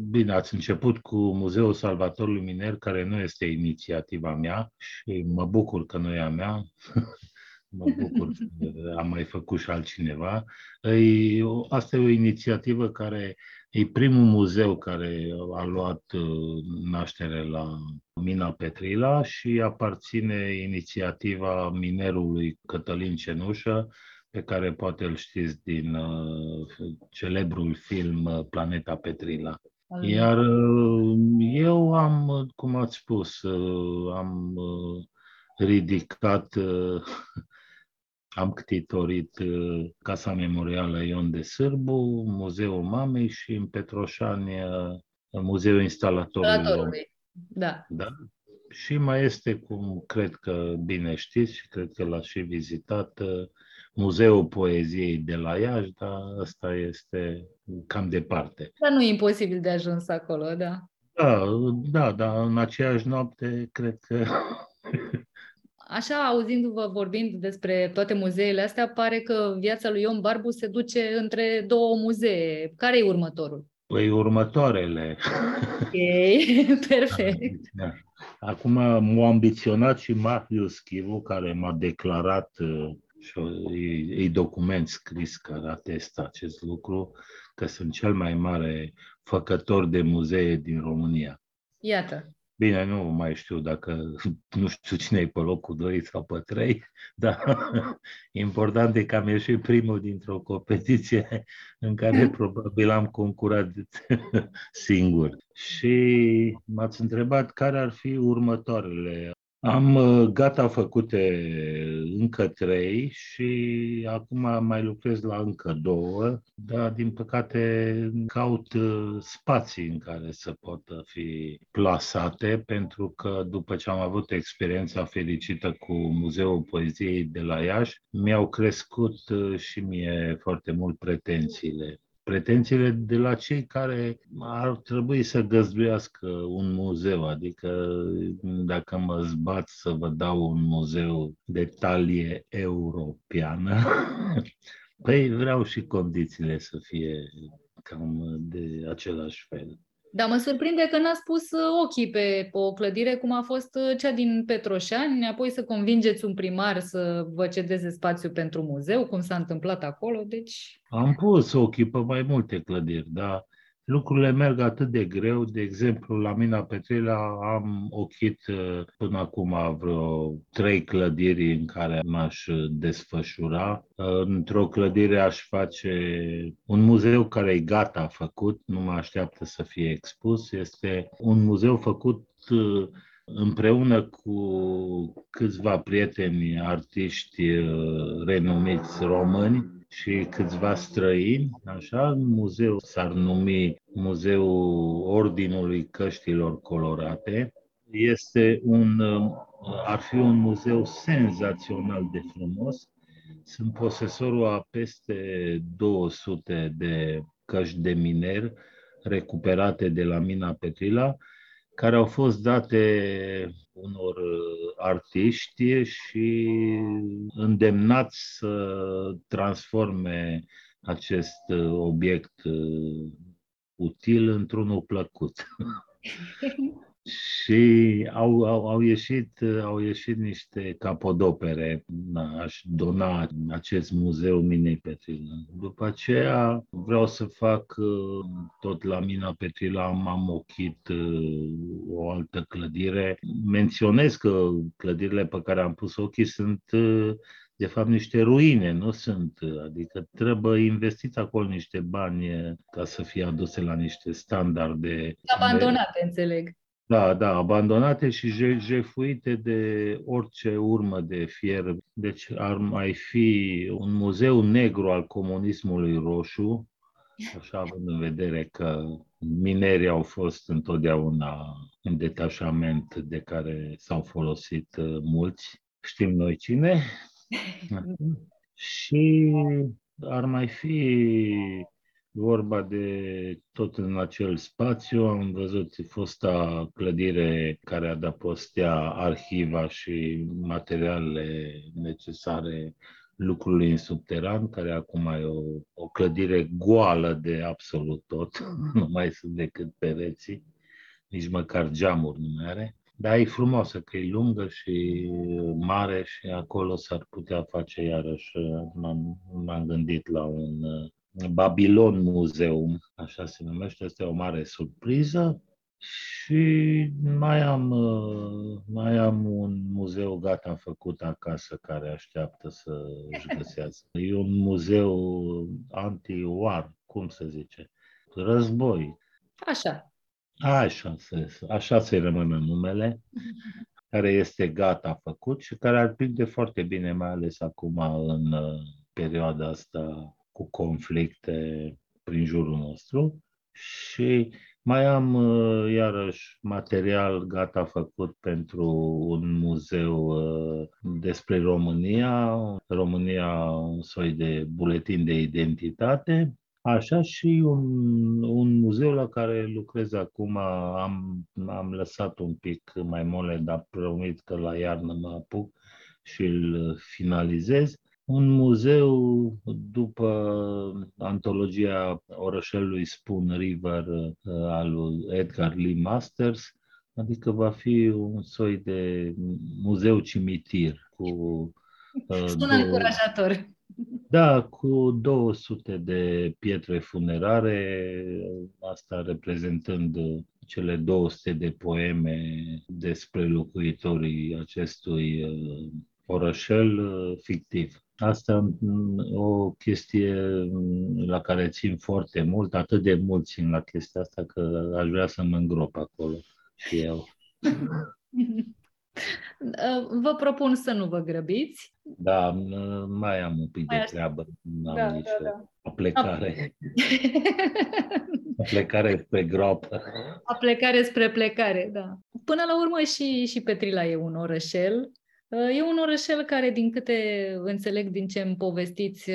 bine, ați început cu Muzeul Salvatorului Minier, care nu este inițiativa mea și mă bucur că nu e a mea. Mă bucur că am mai făcut și altcineva. E, asta e o inițiativă care e primul muzeu care a luat naștere la Mina Petrila și aparține inițiativa minerului Cătălin Cenușă, pe care poate îl știți din celebrul film Planeta Petrila. Iar eu am, cum ați spus, am ridicat... Am ctitorit Casa Memorială Ion de Sârbu, Muzeul Mamei și în Petroșani Muzeul Instalatorului. Da. Da. Și mai este, cum cred că bine știți și cred că l-ați și vizitat, Muzeul Poeziei de la Iași, dar ăsta este cam departe. Dar nu e imposibil de ajuns acolo, da? Da, da, dar în aceeași noapte cred că... Așa, auzindu-vă vorbind despre toate muzeele astea, pare că viața lui Ion Barbu se duce între două muzee. Care e următorul? Păi următoarele. Ok, perfect. Da. Acum m-a ambiționat și Marius Chivu, care m-a declarat, și e document scris care atestă acest lucru, că sunt cel mai mare făcător de muzee din România. Iată. Bine, nu mai știu dacă, nu știu cine e pe locul doi sau pe trei, dar important e că am ieșit primul dintr-o competiție în care probabil am concurat singur. Și m-ați întrebat care ar fi următoarele. Am gata făcute încă trei și acum mai lucrez la încă două, dar din păcate caut spații în care să poată fi plasate, pentru că după ce am avut experiența fericită cu Muzeul Poeziei de la Iași, mi-au crescut și mie foarte mult pretențiile. pretențiile de la cei care ar trebui să găzduiască un muzeu. Adică dacă mă zbat să vă dau un muzeu de talie europeană, păi vreau și condițiile să fie cam de același fel. Dar mă surprinde că n-a spus ochii pe o clădire cum a fost cea din Petroșani, apoi să convingeți un primar să vă cedeze spațiu pentru muzeu, cum s-a întâmplat acolo, deci... Am pus ochii pe mai multe clădiri, dar lucrurile merg atât de greu. De exemplu, la Mina Petrila am ochit până acum vreo trei clădiri în care m-aș desfășura. Într-o clădire aș face un muzeu care e gata făcut, nu mă așteaptă să fie expus. Este un muzeu făcut împreună cu câțiva prieteni artiști renumiți români și câțiva străini, așa, muzeul s-ar numi Muzeul Ordinului Căștilor Colorate. Este un, ar fi un muzeu senzațional de frumos. Sunt posesorul a peste două sute de căști de miner recuperate de la Mina Petrila, care au fost date unor artiști și îndemnați să transforme acest obiect util într-unul plăcut. Și au, au, au, ieșit, au ieșit niște capodopere. Aș dona acest muzeu Minei Petrila. După aceea vreau să fac, tot la Mina Petrila am ochit o altă clădire. Menționez că clădirile pe care am pus ochii sunt de fapt niște ruine, nu sunt, adică trebuie investit acolo niște bani ca să fie aduse la niște standarde. Abandonate, de... înțeleg. Da, da, abandonate și jefuite de orice urmă de fier. Deci ar mai fi un muzeu negru al comunismului roșu, așa, având în vedere că minerii au fost întotdeauna un detașament de care s-au folosit mulți, știm noi cine. Și ar mai fi... vorba de tot în acel spațiu, am văzut fosta clădire care adăpostea arhiva și materialele necesare lucrului în subteran, care acum e o, o clădire goală de absolut tot, nu mai sunt decât pereții, nici măcar geamuri nu mai are. Dar e frumoasă că e lungă și mare și acolo s-ar putea face iarăși, m-am, m-am gândit la un... Babilon Muzeum, așa se numește, este o mare surpriză. Și mai am, mai am un muzeu gata făcut acasă care așteaptă să-și găsească. E un muzeu anti-war, cum se zice, război. Așa. Așa, așa se rămână numele, care este gata făcut și care ar prinde foarte bine, mai ales acum în perioada asta cu conflicte prin jurul nostru. Și mai am iarăși material gata făcut pentru un muzeu despre România, România un soi de buletin de identitate, așa, și un, un muzeu la care lucrez acum, am, am lăsat un pic mai mole, dar promit că la iarnă mă apuc și îl finalizez. Un muzeu după antologia orășelului Spoon River al lui Edgar Lee Masters, adică va fi un soi de muzeu cimitir. Cu, sună două... încurajator! Da, cu două sute de pietre funerare, asta reprezentând cele două sute de poeme despre locuitorii acestui orășel fictiv. Asta e o chestie la care țin foarte mult, atât de mult țin la chestia asta că aș vrea să mă îngrop acolo și eu. Vă propun să nu vă grăbiți. Da, mai am un pic mai de treabă. N-am da, nicio da, da. Aplecare. Aplecare spre groapă. Aplecare spre plecare, da. Până la urmă și, și Petrila e un orășel. E un orășel care, din câte înțeleg din ce îmi povestiți,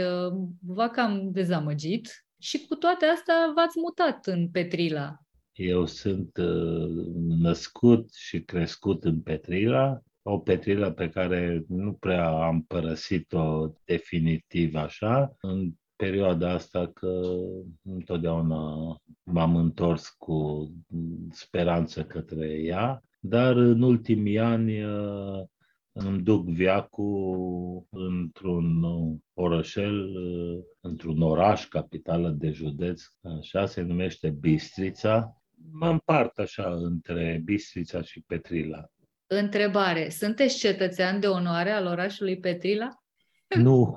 v-a cam dezamăgit și cu toate astea v-ați mutat în Petrila. Eu sunt uh, născut și crescut în Petrila, o Petrila pe care nu prea am părăsit-o definitiv așa, în perioada asta că întotdeauna m-am întors cu speranță către ea, dar în ultimii ani uh, îmi duc viacul într-un orășel, într-un oraș, capitală de județ, așa se numește Bistrița. Mă împart așa între Bistrița și Petrila. Întrebare. Sunteți cetățean de onoare al orașului Petrila? Nu.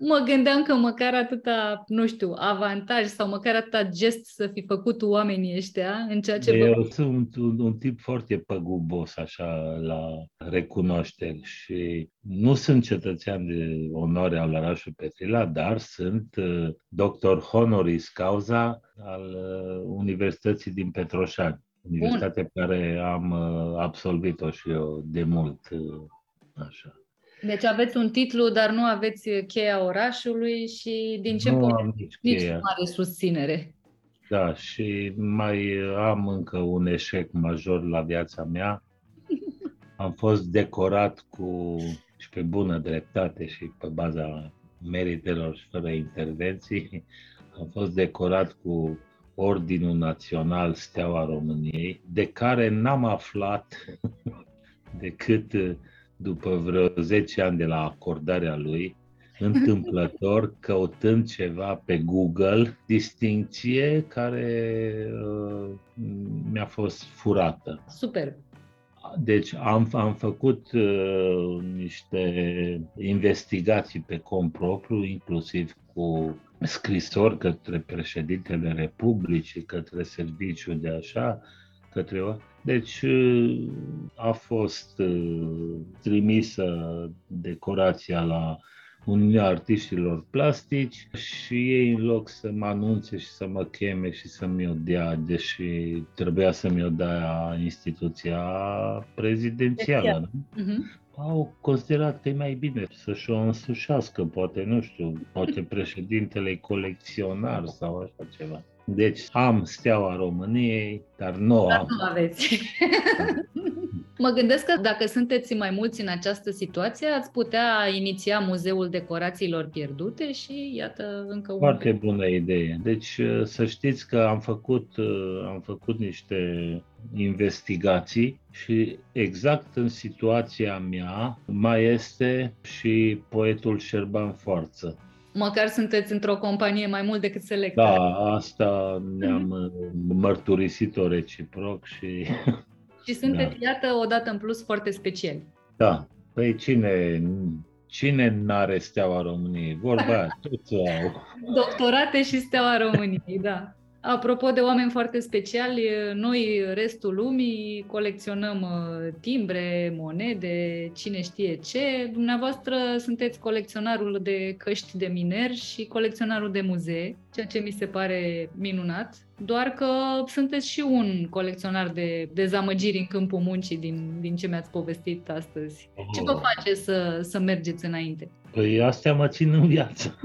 Mă gândeam că măcar atâta, nu știu, avantaj sau măcar atâta gest să fi făcut oamenii ăștia în ceea ce... Eu vă... sunt un, un tip foarte păgubos așa la recunoașteri și nu sunt cetățean de onoare al orașului Petrila, dar sunt uh, doctor honoris causa al uh, Universității din Petroșani, universitatea pe care am uh, absolvit-o și eu de mult, uh, așa. Deci aveți un titlu, dar nu aveți cheia orașului și din ce punct nici nu are susținere. Da, și mai am încă un eșec major la viața mea. Am fost decorat cu, și pe bună dreptate și pe baza meritelor și fără intervenții, am fost decorat cu Ordinul Național Steaua României, de care n-am aflat decât după vreo zece ani de la acordarea lui, întâmplător, căutând ceva pe Google, distincție care uh, mi-a fost furată. Super! Deci am, am făcut uh, niște investigații pe cont propriu, inclusiv cu scrisori către președintele Republicii, către serviciul de așa, către o... Deci a fost trimisă decorația la Uniunea Artiștilor Plastici și ei, în loc să mă anunțe și să mă cheme și să-mi o dea, deși trebuia să-mi o dea instituția prezidențială, uh-huh. Au considerat că e mai bine să-și o însușească, poate, nu știu, poate președintele e colecționar sau așa ceva. Deci am Steaua României, dar nu am. Dar nu aveți. Mă gândesc că dacă sunteți mai mulți în această situație, ați putea iniția Muzeul Decorațiilor Pierdute și iată încă un... Foarte bună idee. Deci să știți că am făcut, am făcut niște investigații și exact în situația mea mai este și poetul Șerban Foarță. Măcar sunteți într-o companie mai mult decât selectare. Da, asta ne-am mărturisit-o reciproc și... Și sunteți, da, iată, odată în plus foarte speciali. Da. Păi cine, cine n-are Steaua României? Vorba aia, toți au. Doctorate și Steaua României, da. Apropo de oameni foarte speciali, noi, restul lumii, colecționăm timbre, monede, cine știe ce. Dumneavoastră sunteți colecționarul de căști de miner și colecționarul de muzee, ceea ce mi se pare minunat. Doar că sunteți și un colecționar de dezamăgiri în câmpul muncii din, din ce mi-ați povestit astăzi. Oh. Ce vă face să, să mergeți înainte? Păi astea mă țin în viață.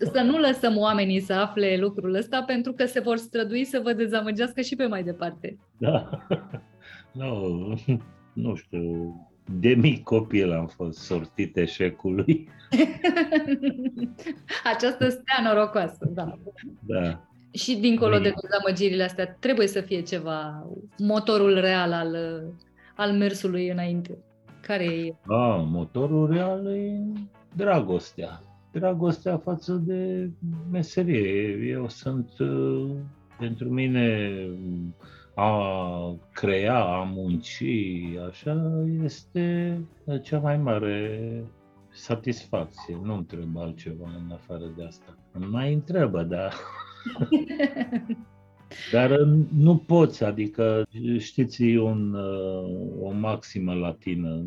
Să nu lăsăm oamenii să afle lucrul ăsta, pentru că se vor strădui să vă dezamăgească și pe mai departe. Da, no, nu știu, de mic copil am fost sortit eșecului. Această stea norocoasă, da. Da. Și dincolo de dezamăgirile astea, trebuie să fie ceva, motorul real al, al mersului înainte. Care e? Ah, motorul real e dragostea. Dragostea față de meserie. Eu sunt, pentru mine, a crea, a munci, așa, este cea mai mare satisfacție. Nu-mi trebuie altceva în afară de asta. Îmi mai întrebă, dar... Dar nu poți, adică, știți, e un, o maximă latină.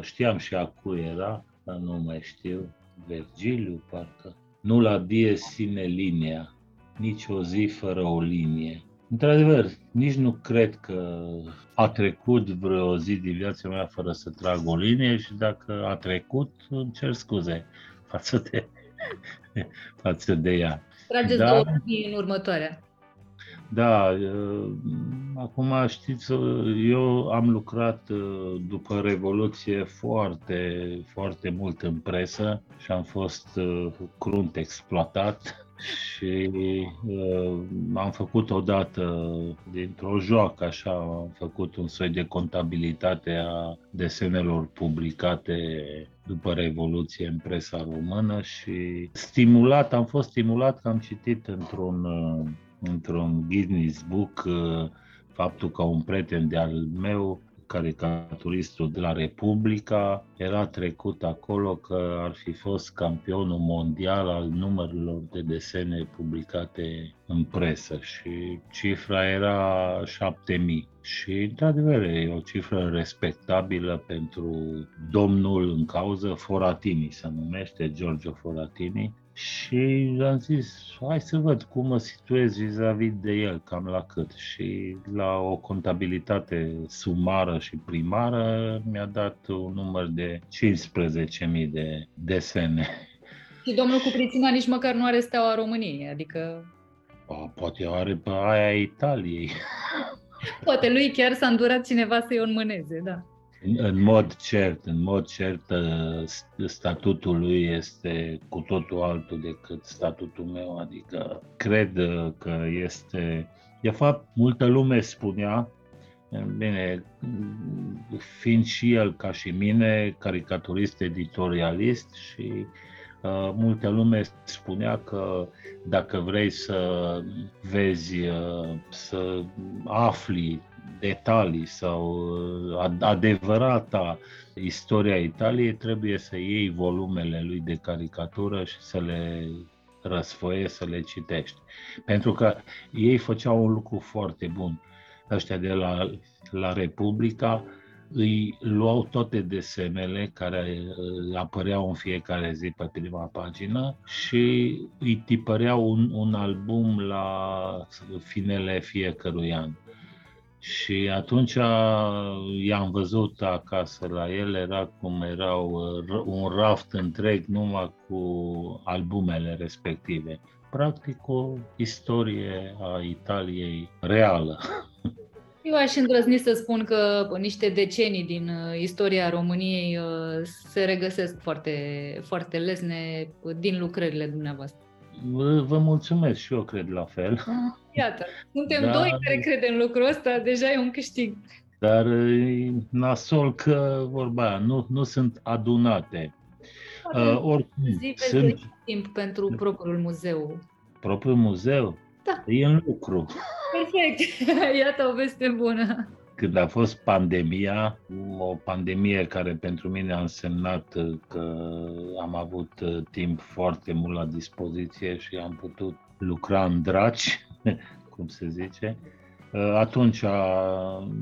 Știam și a cui era, dar nu mai știu. Vergiliu, parcă. Nulla die sine linea, nici o zi fără o linie. Într-adevăr, nici nu cred că a trecut vreo zi din viața mea fără să trag o linie și dacă a trecut, îmi cer scuze. față de, față de ea. Trageți da, două zi în următoarea. Da, acum știți, eu am lucrat după Revoluție foarte, foarte mult în presă și am fost crunt exploatat și am făcut odată, dintr-o joacă așa, am făcut un soi de contabilitate a desenelor publicate după Revoluție în presa română și stimulat, am fost stimulat că am citit într-un într-un Guinness Book faptul că un prieten de-al meu, caricaturistul de la Republica, era trecut acolo că ar fi fost campionul mondial al numărelor de desene publicate în presă și cifra era șapte mii. Și, într-adevăr, e o cifră respectabilă pentru domnul în cauză, Foratini se numește, Giorgio Foratini. Și am zis, hai să văd cum mă situez vis-a-vis de el, cam la cât. Și la o contabilitate sumară și primară mi-a dat un număr de cincisprezece mii de desene. Și domnul Cuprițina nici măcar nu are Steaua României, adică... A, poate are pe aia Italiei. Poate lui chiar s-a îndurat cineva să-i înmâneze, da. În mod cert, în mod cert, statutul lui este cu totul altul decât statutul meu, adică cred că este... De fapt, multă lume spunea, bine, fiind și el ca și mine, caricaturist, editorialist și... Multă lume spunea că dacă vrei să vezi, să afli detalii sau adevărata istoria Italiei, trebuie să iei volumele lui de caricatură și să le răsfoiești, să le citești. Pentru că ei făceau un lucru foarte bun. Ăștia de la, la Republica îi luau toate desenele care apăreau în fiecare zi pe prima pagină și îi tipăreau un, un album la finele fiecărui an. Și atunci i-am văzut acasă la el, era cum erau un raft întreg numai cu albumele respective. Practic o istorie a Italiei reală. Eu aș îndrăzni să spun că niște decenii din istoria României se regăsesc foarte, foarte lesne din lucrările dumneavoastră. Vă mulțumesc și eu cred la fel. Iată, suntem dar, doi care credem lucrul ăsta, deja e un câștig. Dar nasol că vorba aia, nu, nu sunt adunate. Uh, oricum, sunt... timp pentru propriul muzeu. Propriul muzeu? Da. E în lucru. Perfect! Iată o veste bună! Când a fost pandemia, o pandemie care pentru mine a însemnat că am avut timp foarte mult la dispoziție și am putut lucra în draci, cum se zice, atunci,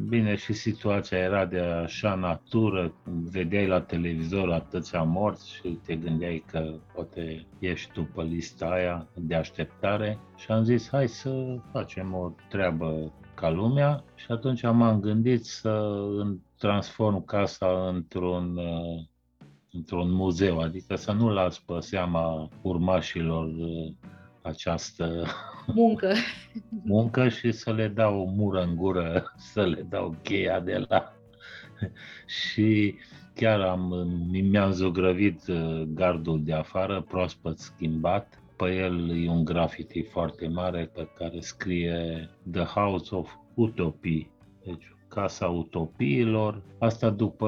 bine, și situația era de așa natură, vedeai la televizor atâția morți și te gândeai că poate ești tu pe lista aia de așteptare și am zis hai să facem o treabă ca lumea și atunci m-am gândit să transform casa într-un, într-un muzeu, adică să nu las pe seama urmașilor această muncă. muncă și să le dau o mură în gură, să le dau cheia de la... și chiar am, mi-am zugrăvit gardul de afară, proaspăt schimbat. Pe el e un graffiti foarte mare pe care scrie The House of Utopy, deci Casa Utopiilor. Asta după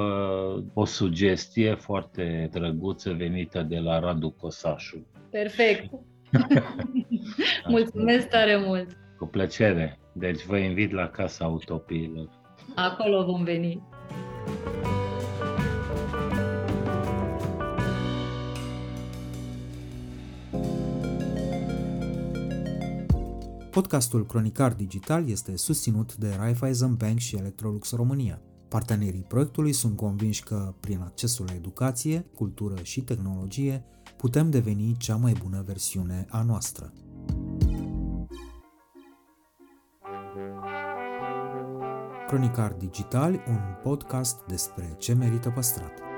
o sugestie foarte drăguță venită de la Radu Cosașu. Perfect! Mulțumesc tare mult! Cu plăcere! Deci vă invit la Casa Utopiilor. Acolo vom veni! Podcastul Cronicar Digital este susținut de Raiffeisen Bank și Electrolux România. Partenerii proiectului sunt convinși că, prin accesul la educație, cultură și tehnologie, putem deveni cea mai bună versiune a noastră. Cronicar Digital, un podcast despre ce merită păstrat.